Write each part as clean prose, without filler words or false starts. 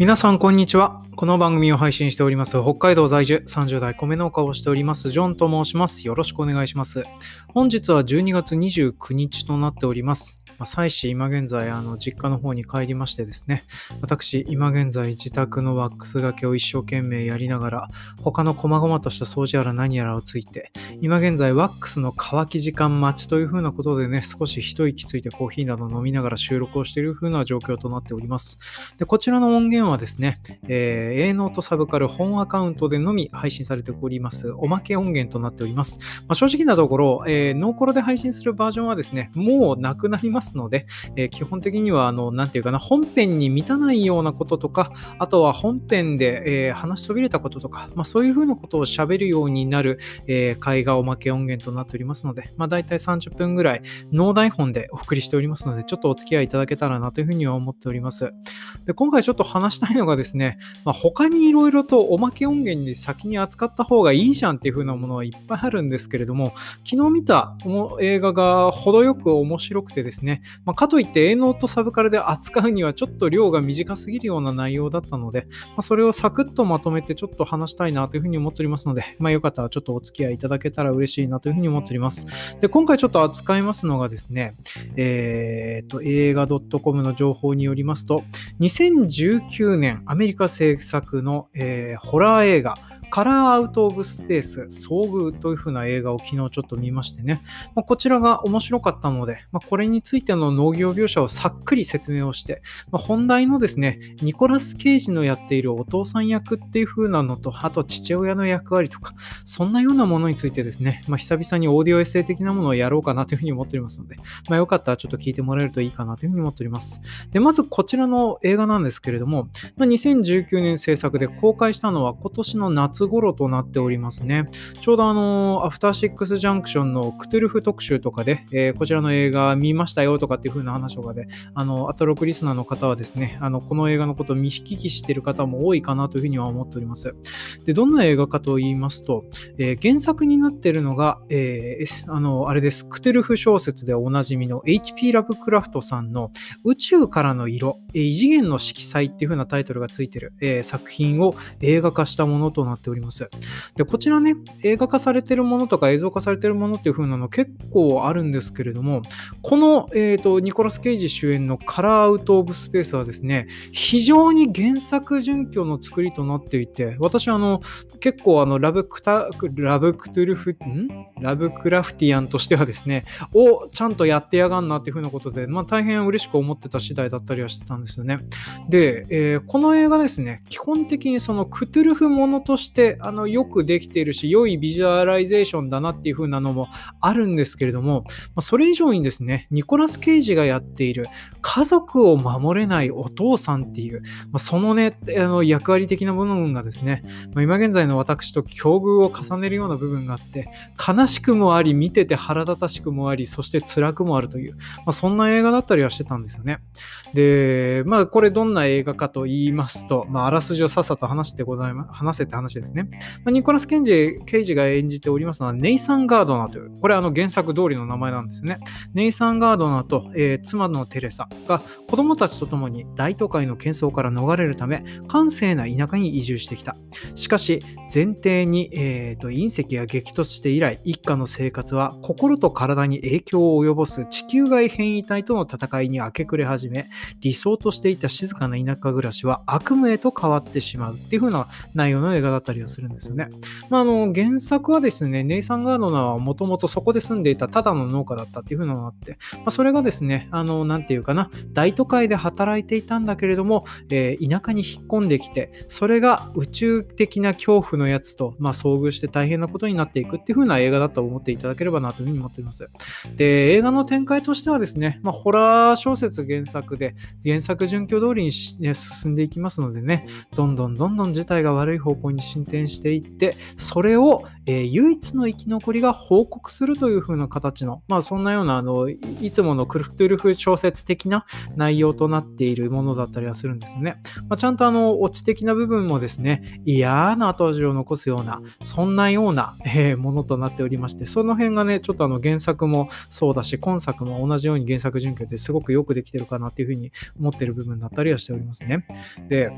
皆さんこんにちは。この番組を配信しております北海道在住30代米農家をしておりますジョンと申します。よろしくお願いします。本日は12月29日となっております。妻子今現在実家の方に帰りましてですね、私今現在自宅のワックスがけを一生懸命やりながら、他の細々とした掃除やら何やらをついて、今現在ワックスの乾き時間待ちというふうなことでね、少し一息ついてコーヒーなど飲みながら収録をしているふうな状況となっております。でこちらの音源はですね、営農とサブカル本アカウントでのみ配信されておりますおまけ音源となっております。正直なところ、ノーコロで配信するバージョンはですね、もうなくなりますので、基本的には本編に満たないようなこととか、あとは本編で、話しそびれたこととか、そういうふうなことを喋るようになる、会がおまけ音源となっておりますので、だいたい30分ぐらいノー台本でお送りしておりますので、ちょっとお付き合いいただけたらなというふうには思っております。で今回ちょっと話したいのがですね、他にいろいろとおまけ音源に先に扱った方がいいじゃんっていう風なものはいっぱいあるんですけれども、昨日見た映画が程よく面白くてですね、かといって営農とサブカルで扱うにはちょっと量が短すぎるような内容だったので、それをサクッとまとめてちょっと話したいなという風に思っておりますので、よかったらちょっとお付き合いいただけたら嬉しいなという風に思っております。で今回ちょっと扱いますのがですね、映画 .com の情報によりますと、2019年アメリカ制作の、ホラー映画カラーアウトオブスペース遭遇というふうな映画を昨日ちょっと見ましてね、こちらが面白かったので、これについての農業描写をさっくり説明をして、本題のですねニコラス・ケイジのやっているお父さん役っていうふうなのと、あと父親の役割とか、そんなようなものについてですね、久々にオーディオエッセイ的なものをやろうかなというふうに思っておりますので、よかったらちょっと聞いてもらえるといいかなというふうに思っております。でまずこちらの映画なんですけれども、2019年制作で公開したのは今年の夏頃となっておりますね。ちょうどアフターシックスジャンクションのクトゥルフ特集とかで、こちらの映画見ましたよとかっていう風な話とかで、アトロクリスナーの方はですね、この映画のことを見聞きしている方も多いかなというふうには思っております。でどんな映画かと言いますと、原作になっているのが、あれです、クトゥルフ小説でおなじみの H.P. ラブクラフトさんの宇宙からの色、異次元の色彩っていう風なタイトルがついている、作品を映画化したものとなっております。でこちらね、映画化されているものとか映像化されているものっていう風なの結構あるんですけれども、この、ニコラス・ケイジ主演のカラーアウト・オブ・スペースはですね、非常に原作準拠の作りとなっていて、私は結構ラブクラフティアンとしてはですね、ちゃんとやってやがんなっていう風なことで、大変嬉しく思ってた次第だったりはしてたんですよね。で、この映画ですね、基本的にそのクトゥルフものとしてよくできているし、良いビジュアライゼーションだなっていう風なのもあるんですけれども、それ以上にですね、ニコラス・ケイジがやっている家族を守れないお父さんっていう、そのね役割的な部分がですね、今現在の私と境遇を重ねるような部分があって、悲しくもあり、見てて腹立たしくもあり、そして辛くもあるという、そんな映画だったりはしてたんですよね。でこれどんな映画かと言いますと、あらすじをさっさと話せって話ですね。ニコラス・ケイジが演じておりますのはネイサン・ガードナーという、これ原作通りの名前なんですよね。ネイサン・ガードナーと、妻のテレサが子供たちと共に大都会の喧騒から逃れるため閑静な田舎に移住してきた。しかし前提に、隕石が激突して以来、一家の生活は心と体に影響を及ぼす地球外変異体との戦いに明け暮れ始め、理想としていた静かな田舎暮らしは悪夢へと変わってしまうっていう風な内容の映画だったりはするんですよね。原作はですね、ネイサン・ガードナーはもともとそこで住んでいたただの農家だったっていう風なのがあって、それがですね、大都会で働いていたんだけれども、田舎に引っ込んできて、それが宇宙的な恐怖のやつと、遭遇して大変なことになっていくっていう風な映画だと思っていただければなという風に思っています。で映画の展開としてはですね、ホラー小説原作で、原作準拠通りに、進んでいきますのでね、どんどん事態が悪い方向に進展していって、それを、唯一の生き残りが報告するという風な形の、そんなようないつものクトゥルフ小説的な内容となっているものだったりはするんですよね。ちゃんとオチ的な部分もですね、嫌な後味を残すような、そんなような、ものとなっておりまして、その辺がね、ちょっと原作もそうだし、今作も同じように原作準拠ですごくよくできてるかなっていう風に思ってる部分だったりはしておりますね。で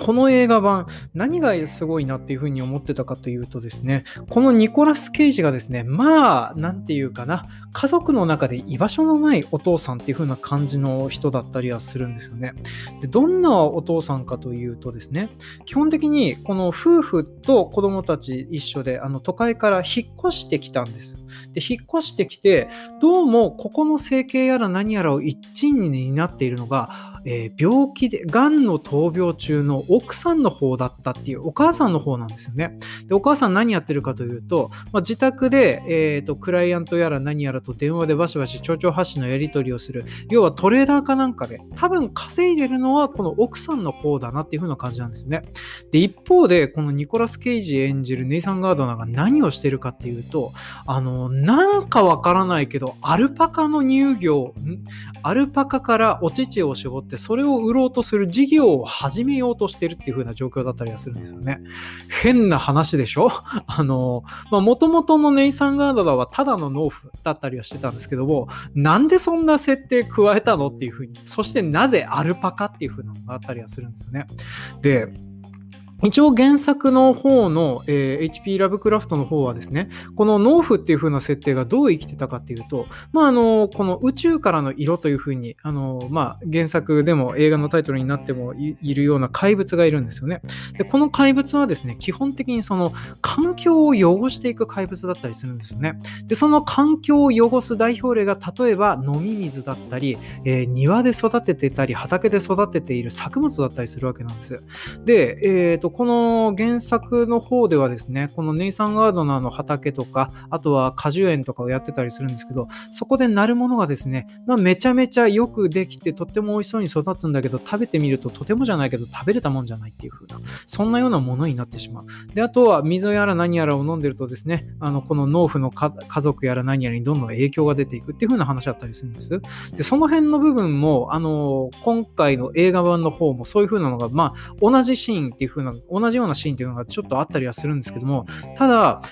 この映画版、何がすごいなっていうふうに思ってたかというとですね、このニコラス・ケイジがですね、まあ、なんていうかな、家族の中で居場所のないお父さんっていうふうな感じの人だったりはするんですよね。で、どんなお父さんかというとですね、基本的にこの夫婦と子供たち一緒で、都会から引っ越してきたんです。で、引っ越してきて、どうもここの生計やら何やらを一員になっているのが、病気でがんの闘病中の奥さんの方だったっていうお母さんの方なんですよね。で、お母さん何やってるかというと、自宅で、クライアントやら何やらと電話でバシバシ丁々発止のやり取りをする、要はトレーダーかなんかで多分稼いでるのはこの奥さんの方だなっていう風な感じなんですよね。で、一方でこのニコラス・ケイジ演じるネイサン・ガードナーが何をしてるかっていうと、なんかわからないけどアルパカの乳業、アルパカからお乳を絞ってそれを売ろうとする事業を始めようとしてるっていう風な状況だったりはするんですよね。変な話でしょ。元々のネイサン・ガードナーはただの農夫だったりはしてたんですけども、なんでそんな設定加えたのっていう風に、そしてなぜアルパカっていう風なのがあったりはするんですよね。で、一応原作の方の、HP ラブクラフトの方はですね、この農夫っていう風な設定がどう生きてたかっていうと、この宇宙からの色という風に、原作でも映画のタイトルになっても いるような怪物がいるんですよね。で、この怪物はですね、基本的にその環境を汚していく怪物だったりするんですよね。で、その環境を汚す代表例が、例えば飲み水だったり、庭で育ててたり畑で育てている作物だったりするわけなんです。で、この原作の方ではですね、このネイサン・ガードナーの畑とか、あとは果樹園とかをやってたりするんですけど、そこでなるものがですね、めちゃめちゃよくできてとっても美味しそうに育つんだけど、食べてみるととてもじゃないけど食べれたもんじゃないっていう風な、そんなようなものになってしまう。で、あとは水やら何やらを飲んでるとですね、この農夫の家族やら何やらにどんどん影響が出ていくっていう風な話だったりするんです。で、その辺の部分も今回の映画版の方もそういう風なのが、同じシーンっていう風な、同じようなシーンというのがちょっとあったりはするんですけども、ただ、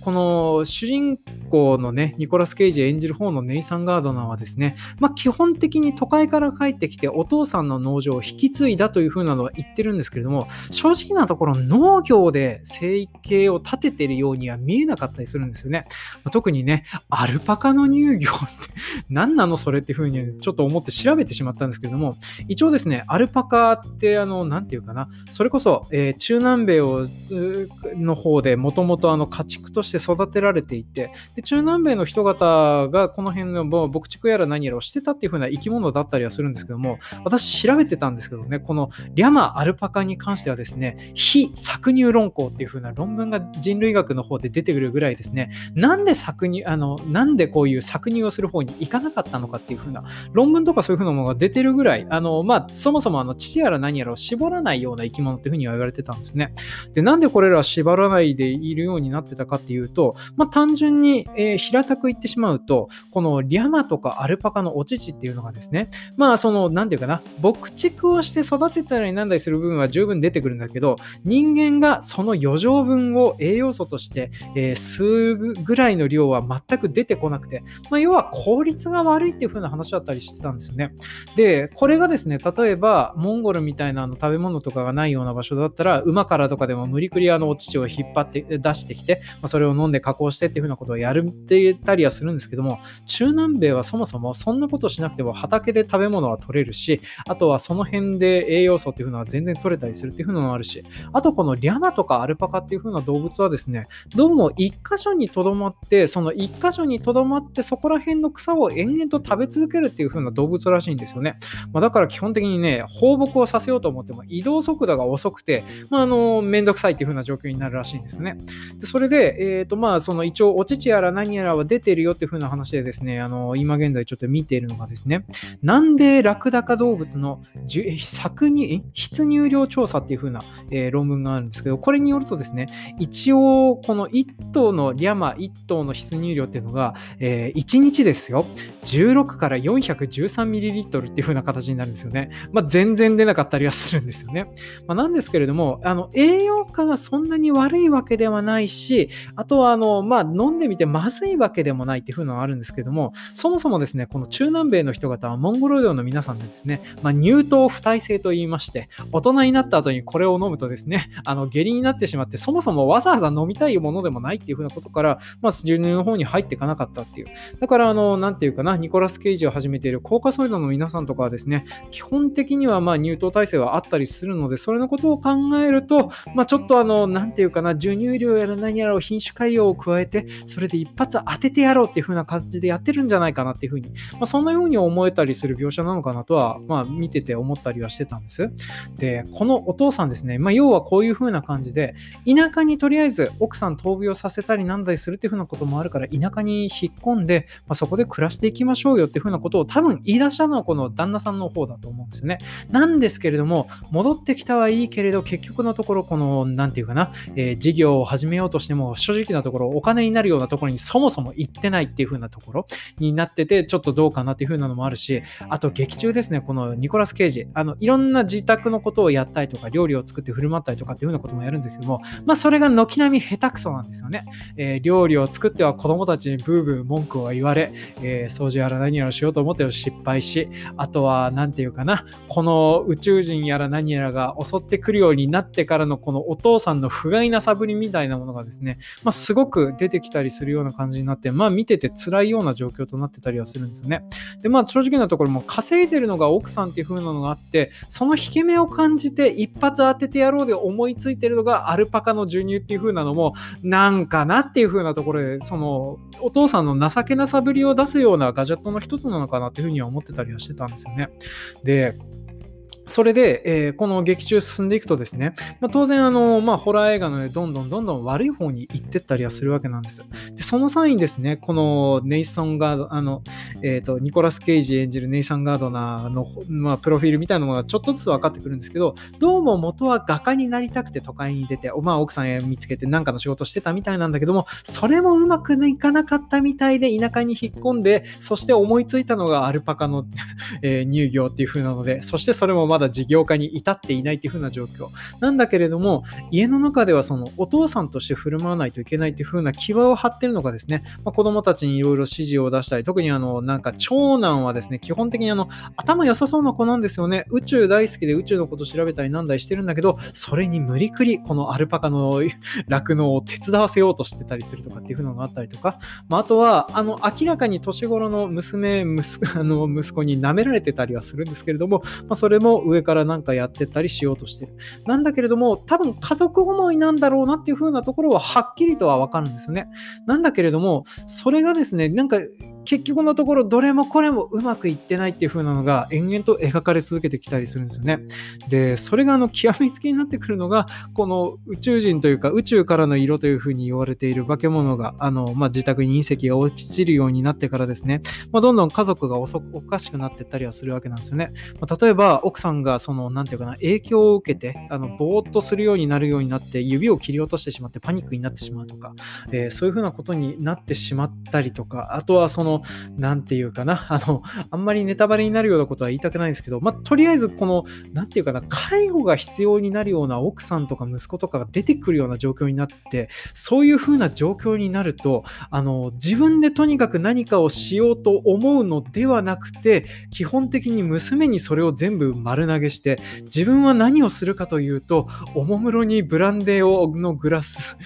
この主人公のね、ニコラス・ケイジ演じる方のネイサン・ガードナーはですね、基本的に都会から帰ってきてお父さんの農場を引き継いだというふうなのは言ってるんですけれども、正直なところ農業で生計を立ててるようには見えなかったりするんですよね。特にね、アルパカの乳業って何なのそれっていうふうにちょっと思って調べてしまったんですけれども、一応ですね、アルパカってなんていうかな、それこそ、中南米の方でもともと家畜として育てられていて、で、中南米の人々がこの辺の牧畜やら何やらをしてたっていう風な生き物だったりはするんですけども、私調べてたんですけどね、このリャマアルパカに関してはですね、非搾乳論考っていう風な論文が人類学の方で出てくるぐらいですね、なんでこういう搾乳をする方に行かなかったのかっていう風な論文とかそういう風なものが出てるぐらい、そもそも乳やら何やらを絞らないような生き物っていう風には言われてたんですね。で、なんでこれらは縛らないでいるようになってたかっていうと、単純に、平たく言ってしまうと、このリャマとかアルパカのお乳っていうのがですね、なんていうかな、牧畜をして育てたりなんだりする部分は十分出てくるんだけど、人間がその余剰分を栄養素として、吸うぐらいの量は全く出てこなくて、要は効率が悪いっていう風な話だったりしてたんですよね。で、これがですね、例えばモンゴルみたいな食べ物とかがないような場所だったら、馬からとかでも無理くりお乳を引っ張って出してきて、それを飲んで加工してっていう風なことをやるってたりはするんですけども、中南米はそもそもそんなことしなくても畑で食べ物は取れるし、あとはその辺で栄養素っていう風なのは全然取れたりするっていう風なのもあるし、あとこのリャマとかアルパカっていう風な動物はですね、どうも一箇所にとどまって、そこら辺の草を延々と食べ続けるっていう風な動物らしいんですよね。だから基本的にね、放牧をさせようと思っても移動速度が遅くて、めんどくさいっていう風な状況になるらしいんですよね。で、それで、一応お乳やら何やらは出てるよっていう風な話でですね、今現在ちょっと見ているのがですね、南米ラクダ科動物の出乳量調査っていう風な、論文があるんですけど、これによるとですね、一応この1頭のリャマ1頭の出乳量っていうのが、1日ですよ。よ、16から413ミリリットルっていう風な形になるんですよね。全然出なかったりはするんですよね。なんですけれども、栄養価がそんなに悪いわけではないし、あとは飲んでみてまずいわけでもないっていう風なのがあるんですけども、そもそもですね、この中南米の人々はモンゴロイドの皆さんでですね、乳糖不耐性と言いまして、大人になった後にこれを飲むとですね、下痢になってしまって、そもそもわざわざ飲みたいものでもないっていう風なことから、牛乳の方に入っていかなかったっていう。だからなんていうかな、ニコラス・ケイジを始めているコーカソイドの皆さんとかはですね、基本的には乳糖耐性はあったりするので、それのことを考えると、ちょっとなんていうかな、授乳量やら何やらを品種改良を加えて、それで一発当ててやろうっていう風な感じでやってるんじゃないかなっていう風に、そんなように思えたりする描写なのかなとは、見てて思ったりはしてたんです。で、このお父さんですね、要はこういう風な感じで、田舎にとりあえず奥さん闘病させたりなんだりするっていう風なこともあるから、田舎に引っ込んで、そこで暮らしていきましょうよっていう風なことを多分言い出したのはこの旦那さんの方だと思うんですよね。なんですけれども、戻ってきたはいいけれど、結局のところこのなんていうかな、事業を始めようとしても正直なところお金になるようなところにそもそも行ってないっていう風なところになってて、ちょっとどうかなっていう風なのもあるし、あと劇中ですね、このニコラス・ケイジ、いろんな自宅のことをやったりとか、料理を作って振る舞ったりとかっていう風なこともやるんですけども、それが軒並み下手くそなんですよね。料理を作っては子供たちにブーブー文句を言われ、掃除やら何やらしようと思っても失敗し、あとはなんていうかな、この宇宙人やら何やらが襲ってくるようになってからのこのお父さんの不甲斐なさぶりみたいなものがですね、すごく出てきたりするような感じになって、見てて辛いような状況となってたりはするんですよね。で、正直なところも稼いでるのが奥さんっていう風なのがあって、その引け目を感じて一発当ててやろうで思いついてるのがアルパカの授乳っていう風なのもなんかなっていう風なところで、そのお父さんの情けなさぶりを出すようなガジェットの一つなのかなっていうふうには思ってたりはしてたんですよね。で、それで、この劇中進んでいくとですね、当然ホラー映画のどんどん悪い方に行ってったりはするわけなんです。で、その際にですね、このネイソンガード、ニコラス・ケイジ演じるネイソン・ガードナーの、プロフィールみたいなものがちょっとずつ分かってくるんですけど、どうも元は画家になりたくて都会に出て、奥さんへ見つけて何かの仕事してたみたいなんだけども、それもうまくいかなかったみたいで田舎に引っ込んで、そして思いついたのがアルパカの乳業っていう風なので、そしてそれもまだ事業家に至っていないという風な状況なんだけれども、家の中ではそのお父さんとして振る舞わないといけないという風な牙を張ってるのがですね、子供たちにいろいろ指示を出したり、特になんか長男はですね、基本的に頭良さそうな子なんですよね。宇宙大好きで宇宙のこと調べたりなんだりしてるんだけど、それに無理くりこのアルパカの酪農を手伝わせようとしてたりするとかっていう風なのがあったりとか、あとは明らかに年頃の息子に舐められてたりはするんですけれども、それも上からなんかやってったりしようとしてる。なんだけれども、多分家族思いなんだろうなっていう風なところははっきりとは分かるんですよね。なんだけれども、それがですね、なんか結局のところどれもこれもうまくいってないっていう風なのが延々と描かれ続けてきたりするんですよね。で、それが極めつきになってくるのが、この宇宙人というか宇宙からの色という風に言われている化け物が自宅に隕石が落ちるようになってからですね、どんどん家族がおかしくなってったりはするわけなんですよね。例えば奥さんがそのなんていうかな、影響を受けてぼーっとするようになるようになって、指を切り落としてしまってパニックになってしまうとか、そういう風なことになってしまったりとか、あとはそのなんていうかな、あんまりネタバレになるようなことは言いたくないんですけど、とりあえずこのなんていうかな、介護が必要になるような奥さんとか息子とかが出てくるような状況になって、そういう風な状況になると、自分でとにかく何かをしようと思うのではなくて、基本的に娘にそれを全部丸投げして、自分は何をするかというと、おもむろにブランデーをグラス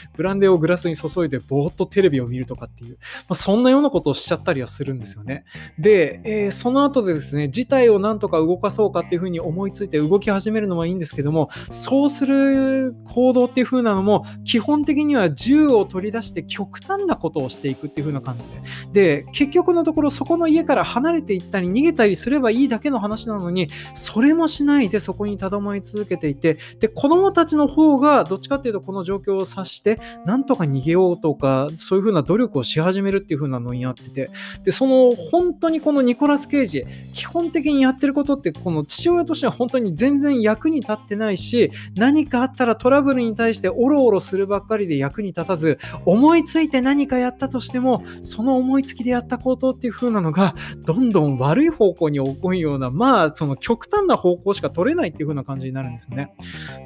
に注いでぼーっとテレビを見るとかっていう、そんなようなことをしちゃったりはするんですよね。で、その後でですね、事態をなんとか動かそうかっていう風に思いついて動き始めるのはいいんですけども、そうする行動っていう風なのも基本的には銃を取り出して極端なことをしていくっていう風な感じで、結局のところそこの家から離れていったり逃げたりすればいいだけの話なのに、それもしないでそこに留まり続けていて、で、子供たちの方がどっちかっていうとこの状況を察してなんとか逃げようとか、そういう風な努力をし始めるっていう風なのになってて、で、その本当にこのニコラス・ケイジ基本的にやってることって、この父親としては本当に全然役に立ってないし、何かあったらトラブルに対してオロオロするばっかりで役に立たず、思いついて何かやったとしてもその思いつきでやったことっていう風なのがどんどん悪い方向に起こるような、まあその極端な方向しか取れないっていう風な感じになるんですよね。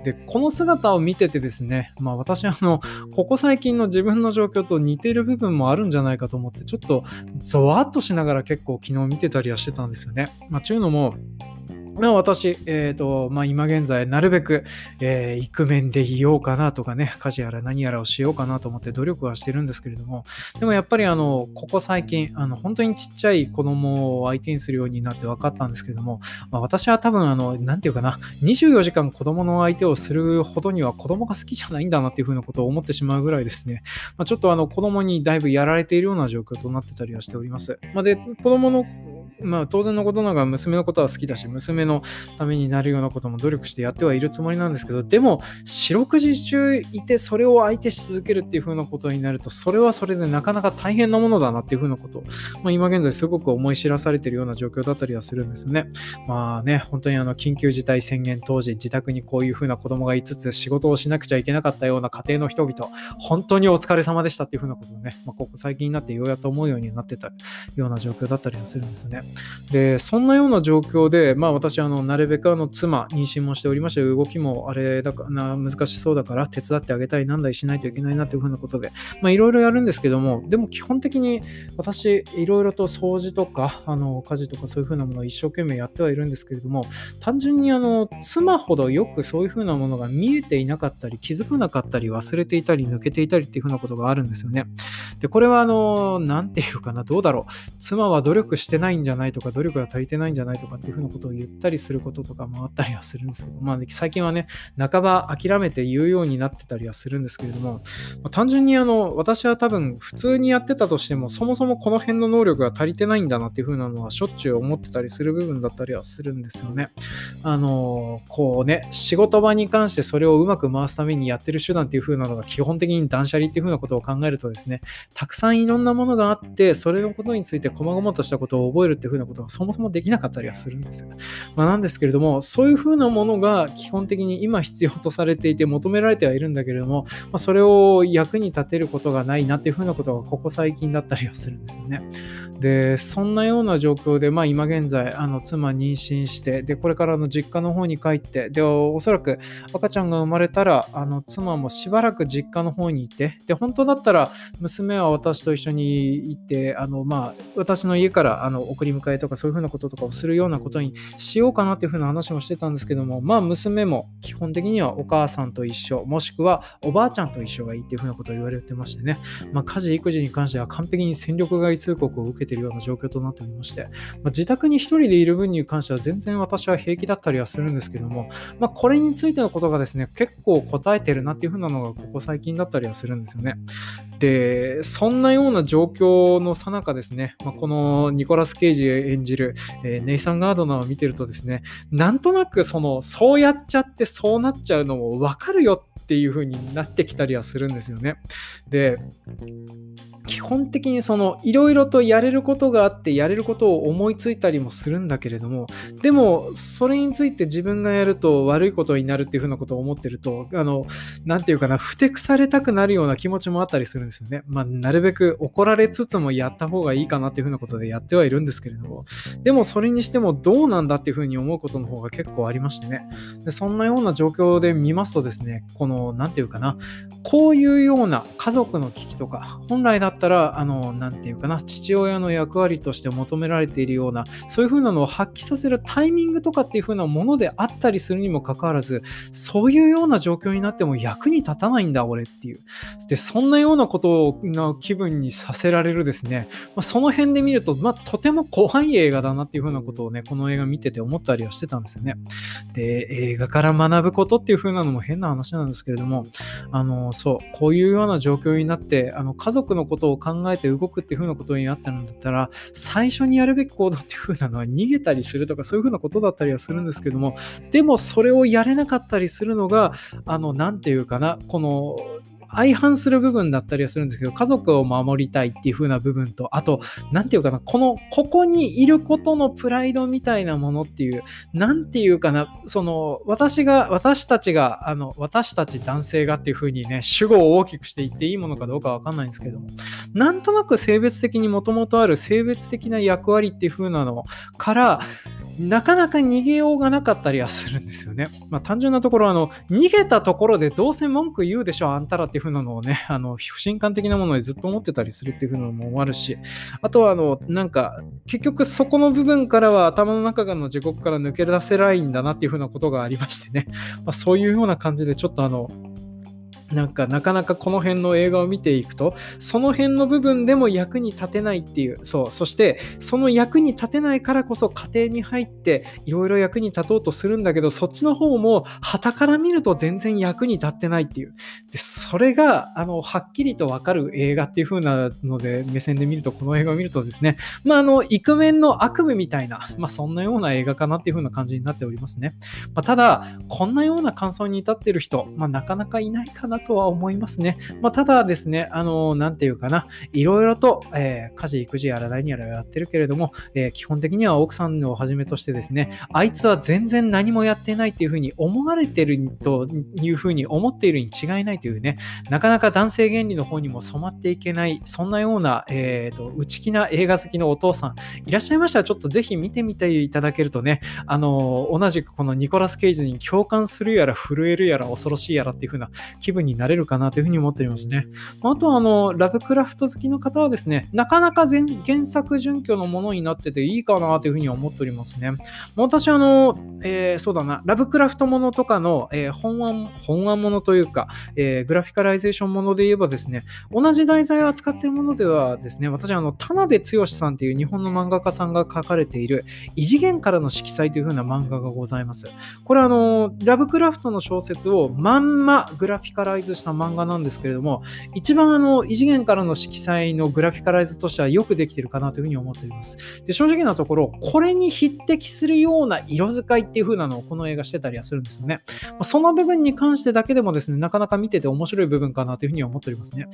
で、この姿を見ててですね、まあ私ここ最近の自分の状況と似ている部分もあるんじゃないかと思って、ちょっとゾワッとしながら結構昨日見てたりはしてたんですよね。まあというのも、私、今現在なるべく、イクメンでいようかなとかね、家事やら何やらをしようかなと思って努力はしてるんですけれども、でもやっぱりここ最近本当にちっちゃい子供を相手にするようになって分かったんですけれども、まあ、私は多分24時間子供の相手をするほどには子供が好きじゃないんだなっていう風なことを思ってしまうぐらいですね、まあ、ちょっと子供にだいぶやられているような状況となってたりはしております。まあ、で、子供の当然のことながら娘のことは好きだし、娘のためになるようなことも努力してやってはいるつもりなんですけど、でも四六時中いてそれを相手し続けるっていう風なことになると、それはそれでなかなか大変なものだなっていう風なことを、まあ、今現在すごく思い知らされているような状況だったりはするんですよね。まあね、本当に緊急事態宣言当時、自宅にこういう風な子供がいつつ仕事をしなくちゃいけなかったような家庭の人々、本当にお疲れ様でしたっていう風なことをね、まあ、ここ最近になってようやっと思うようになってたような状況だったりはするんですよね。で、そんなような状況で、まあ、私なるべく妻、妊娠もしておりまして、動きもあれだから難しそうだから手伝ってあげたい、なんだりしないといけないなというふうなことで、まあ、いろいろやるんですけども、でも基本的に私いろいろと掃除とか家事とかそういうふうなものを一生懸命やってはいるんですけれども、単純に妻ほどよくそういうふうなものが見えていなかったり、気づかなかったり、忘れていたり、抜けていたりっていうふうなことがあるんですよね。で、これはなんていうかな、どうだろう、妻は努力してないんじゃないとか、努力が足りてないんじゃないとかっていうふうなことを言ったりすることとかもあったりはするんですけど、まあ、最近はね、半ば諦めて言うようになってたりはするんですけれども、単純に私は多分普通にやってたとしても、そもそもこの辺の能力が足りてないんだなっていうふうなのはしょっちゅう思ってたりする部分だったりはするんですよね。仕事場に関してそれをうまく回すためにやってる手段っていうふうなのが基本的に断捨離っていうふうなことを考えるとですね、たくさんいろんなものがあって、それのことについて細々としたことを覚えるっていうふうなことがそもそもできなかったりはするんですよ。まあ、なんですけれども、そういうふうなものが基本的に今必要とされていて求められてはいるんだけれども、まあ、それを役に立てることがないなっていうふうなことがここ最近だったりはするんですよね。で、そんなような状況で、まあ、今現在妻妊娠して、でこれから実家の方に帰って、でおそらく赤ちゃんが生まれたら妻もしばらく実家の方にいて、で本当だったら娘は私と一緒にいて私の家から送り迎えとかそういうふうなこととかをするようなことにしようかなっていうふうな話もしてたんですけども、まあ娘も基本的にはお母さんと一緒、もしくはおばあちゃんと一緒がいいっていうふうなことを言われてましてね、まあ、家事育児に関しては完璧に戦力外通告を受けているような状況となっておりまして、まあ、自宅に一人でいる分に関しては全然私は平気だったりはするんですけども、まあ、これについてのことがですね、結構答えてるなっていうふうなのがここ最近だったりはするんですよね。で、そんなような状況のさなかですね、まあ、このニコラス・ケイジ演じる、ネイサン・ガードナーを見てるとですね、なんとなくそうやっちゃってそうなっちゃうのも分かるよっていう風になってきたりはするんですよね。で、基本的にいろいろとやれることがあって、やれることを思いついたりもするんだけれども、でもそれについて自分がやると悪いことになるっていう風なことを思ってると、なんていうかな、ふてくされたくなるような気持ちもあったりするんですよね。まあ、なるべく怒られつつもやった方がいいかなっていう風なことでやってはいるんですけれども、でもそれにしてもどうなんだっていう風に思うことの方が結構ありましてね。で、そんなような状況で見ますとですね、なんていうかな、こういうような家族の危機とか、本来だったらなんていうかな、父親の役割として求められているようなそういう風なのを発揮させるタイミングとかっていう風なものであったりするにもかかわらず、そういうような状況になっても役に立たないんだ俺っていう、でそんなようなことの気分にさせられるですね、まあ、その辺で見ると、まあ、とても怖い映画だなっていう風なことをね、この映画見てて思ったりはしてたんですよね。で、映画から学ぶことっていう風なのも変な話なんですけれども、こういうような状況になって家族のことを考えて動くっていう風なことになったんだったら、最初にやるべき行動っていう風なのは逃げたりするとかそういう風なことだったりはするんですけども、でもそれをやれなかったりするのがなんていうかな、この相反する部分だったりはするんですけど、家族を守りたいっていう風な部分と、あとなんていうかな、ここにいることのプライドみたいなものっていう、なんていうかな、その私たちが私たち男性がっていう風にね、主語を大きくしていっていいものかどうかわかんないんですけども、なんとなく性別的にもともとある性別的な役割っていう風なのからなかなか逃げようがなかったりはするんですよね。まあ、単純なところ、逃げたところでどうせ文句言うでしょあんたらっていう風なのをね、不信感的なものでずっと思ってたりするっていう風なのもあるし、あとはなんか結局そこの部分からは頭の中の地獄から抜け出せないんだなっていう風なことがありましてね、まあ、そういうような感じでちょっとなんかなかなかこの辺の映画を見ていくと、その辺の部分でも役に立てないっていう、そしてその役に立てないからこそ家庭に入っていろいろ役に立とうとするんだけど、そっちの方も傍から見ると全然役に立ってないっていう、でそれがはっきりと分かる映画っていう風なので、目線で見ると、この映画を見るとですね、まあイクメンの悪夢みたいな、まあ、そんなような映画かなっていう風な感じになっておりますね。まあ、ただこんなような感想に至ってる人、まあ、なかなかいないかなとは思いますね。まあ、ただですね、なんていうかな、いろいろと、家事育児やら何やらやってるけれども、基本的には奥さんをはじめとしてですね、あいつは全然何もやってないっていう風に思われてるという風に思っているに違いないというね、なかなか男性原理の方にも染まっていけない、そんなような、内気な映画好きのお父さんいらっしゃいましたら、ちょっとぜひ見てみていただけるとね、同じくこのニコラス・ケイジに共感するやら震えるやら恐ろしいやらっていう風な気分になれるかなというふうに思っておりますね。あとはラブクラフト好きの方はですね、なかなか原作準拠のものになってていいかなというふうに思っておりますね。私ラブクラフトものとかの、本案ものというか、グラフィカライゼーションもので言えばですね、同じ題材を扱っているものではですね、私は田辺剛さんという日本の漫画家さんが書かれている異次元からの色彩というふうな漫画がございます。これはラブクラフトの小説をまんまグラフィカライズした漫画なんですけれども、一番異次元からの色彩のグラフィカライズとしてはよくできてるかなというふうに思っております。で、正直なところ、これに匹敵するような色使いっていう風なのをこの映画してたりはするんですよね。まあ、その部分に関してだけでもですね、なかなか見てて面白い部分かなというふうに思っておりますね。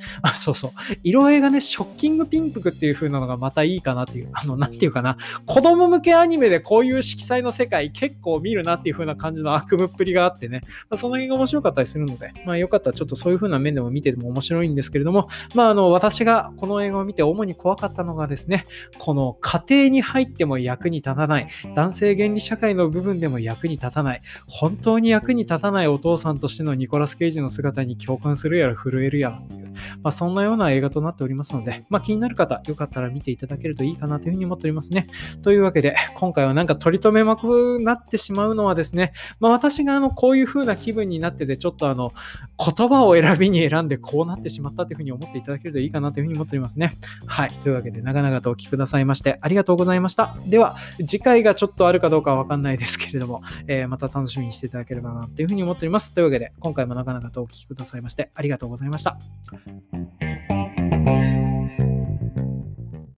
色合いがね、ショッキングピンクっていう風なのがまたいいかなっていう、なんていうかな、子供向けアニメでこういう色彩の世界結構見るなっていう風な感じの悪夢っぷりがあってね、まあ、その辺が面白かったりするので、まあよかったらちょっとそういう風な面でも見てても面白いんですけれども、まあ私がこの映画を見て主に怖かったのがですね、この家庭に入っても役に立たない、男性原理社会の部分でも役に立たない、本当に役に立たないお父さんとしてのニコラス・ケイジの姿に共感するやら震えるやらっていう、まあ、そんなような映画となっておりますので、まあ、気になる方よかったら見ていただけるといいかなというふうに思っておりますね。というわけで今回はなんか取り留めまくなってしまうのはですね、まあ、私がこういう風な気分になってて、ちょっと言葉を選びに選んでこうなってしまったというふうに思っていただけるといいかなというふうに思っておりますね。はい。というわけで長々とお聞きくださいましてありがとうございました。では次回がちょっとあるかどうかは分かんないですけれども、また楽しみにしていただければなというふうに思っております。というわけで今回も長々とお聞きくださいましてありがとうございました。